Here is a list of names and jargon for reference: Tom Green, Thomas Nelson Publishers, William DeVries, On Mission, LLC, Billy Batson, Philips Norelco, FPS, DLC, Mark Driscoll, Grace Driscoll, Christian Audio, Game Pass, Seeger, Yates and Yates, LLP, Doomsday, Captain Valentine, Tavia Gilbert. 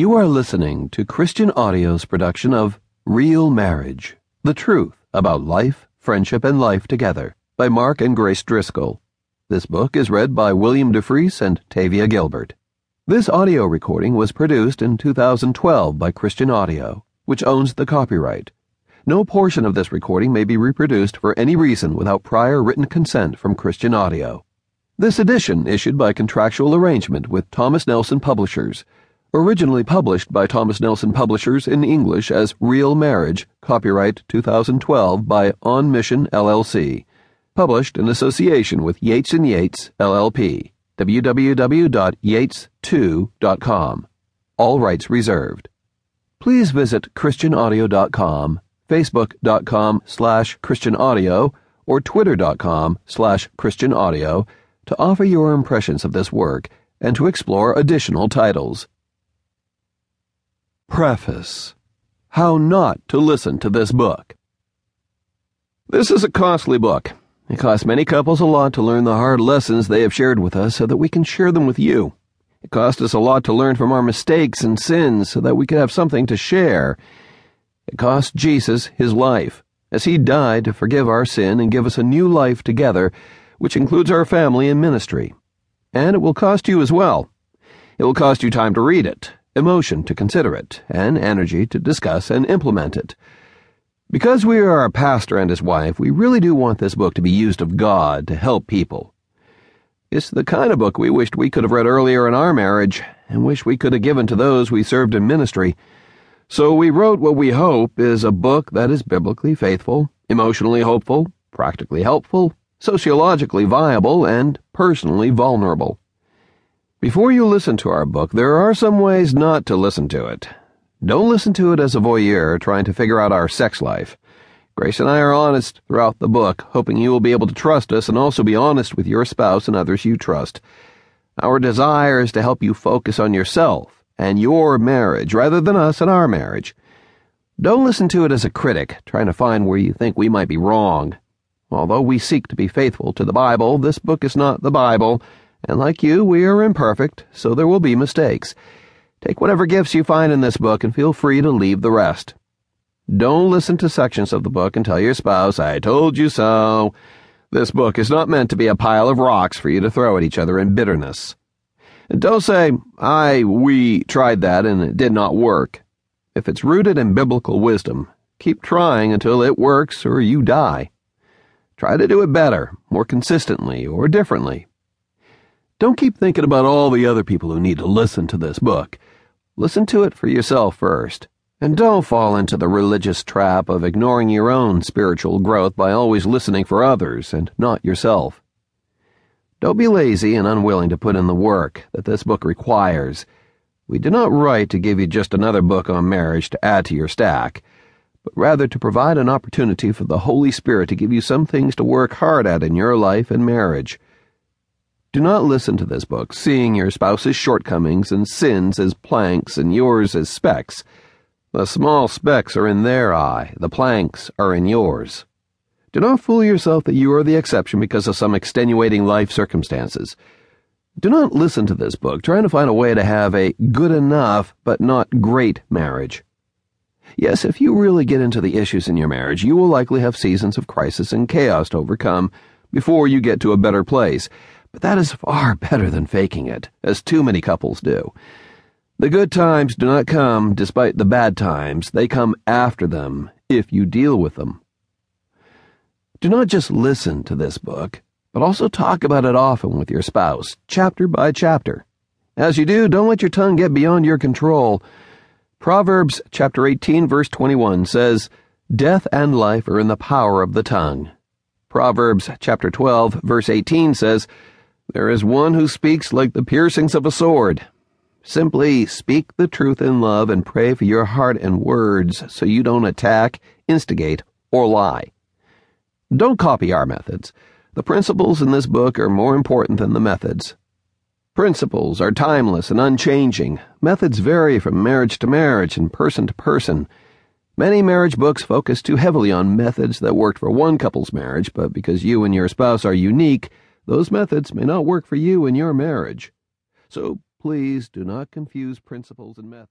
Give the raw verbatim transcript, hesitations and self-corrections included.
You are listening to Christian Audio's production of Real Marriage, The Truth About Life, Friendship, and Life Together by Mark and Grace Driscoll. This book is read by William DeVries and Tavia Gilbert. This audio recording was produced in two thousand twelve by Christian Audio, which owns the copyright. No portion of this recording may be reproduced for any reason without prior written consent from Christian Audio. This edition, issued by contractual arrangement with Thomas Nelson Publishers, originally published by Thomas Nelson Publishers in English as Real Marriage, copyright two thousand twelve by On Mission, L L C, published in association with Yates and Yates, L L P, w w w dot yates two dot com. All rights reserved. Please visit christian audio dot com, facebook.com slash christianaudio, or twitter.com slash christianaudio to offer your impressions of this work and to explore additional titles. Preface. How not to listen to this book. This is a costly book. It costs many couples a lot to learn the hard lessons they have shared with us so that we can share them with you. It cost us a lot to learn from our mistakes and sins so that we could have something to share. It cost Jesus his life, as he died to forgive our sin and give us a new life together, which includes our family and ministry. And it will cost you as well. It will cost you time to read it, emotion to consider it, and energy to discuss and implement it. Because we are a pastor and his wife, we really do want this book to be used of God to help people. It's the kind of book we wished we could have read earlier in our marriage, and wish we could have given to those we served in ministry. So we wrote what we hope is a book that is biblically faithful, emotionally hopeful, practically helpful, sociologically viable, and personally vulnerable. Before you listen to our book, there are some ways not to listen to it. Don't listen to it as a voyeur trying to figure out our sex life. Grace and I are honest throughout the book, hoping you will be able to trust us and also be honest with your spouse and others you trust. Our desire is to help you focus on yourself and your marriage rather than us and our marriage. Don't listen to it as a critic trying to find where you think we might be wrong. Although we seek to be faithful to the Bible, this book is not the Bible, and like you, we are imperfect, so there will be mistakes. Take whatever gifts you find in this book and feel free to leave the rest. Don't listen to sections of the book and tell your spouse, "I told you so." This book is not meant to be a pile of rocks for you to throw at each other in bitterness. And don't say, I, we tried that and it did not work. If it's rooted in biblical wisdom, keep trying until it works or you die. Try to do it better, more consistently, or differently. Don't keep thinking about all the other people who need to listen to this book. Listen to it for yourself first, and don't fall into the religious trap of ignoring your own spiritual growth by always listening for others and not yourself. Don't be lazy and unwilling to put in the work that this book requires. We do not write to give you just another book on marriage to add to your stack, but rather to provide an opportunity for the Holy Spirit to give you some things to work hard at in your life and marriage. Do not listen to this book, seeing your spouse's shortcomings and sins as planks and yours as specks. The small specks are in their eye, the planks are in yours. Do not fool yourself that you are the exception because of some extenuating life circumstances. Do not listen to this book, trying to find a way to have a good enough but not great marriage. Yes, if you really get into the issues in your marriage, you will likely have seasons of crisis and chaos to overcome before you get to a better place. But that is far better than faking it, as too many couples do. The good times do not come despite the bad times. They come after them, if you deal with them. Do not just listen to this book, but also talk about it often with your spouse, chapter by chapter. As you do, don't let your tongue get beyond your control. Proverbs chapter eighteen, verse twenty-one says, "Death and life are in the power of the tongue." Proverbs chapter twelve, verse eighteen says, "There is one who speaks like the piercings of a sword." Simply speak the truth in love and pray for your heart and words so you don't attack, instigate, or lie. Don't copy our methods. The principles in this book are more important than the methods. Principles are timeless and unchanging. Methods vary from marriage to marriage and person to person. Many marriage books focus too heavily on methods that worked for one couple's marriage, but because you and your spouse are unique, those methods may not work for you in your marriage. So please do not confuse principles and methods.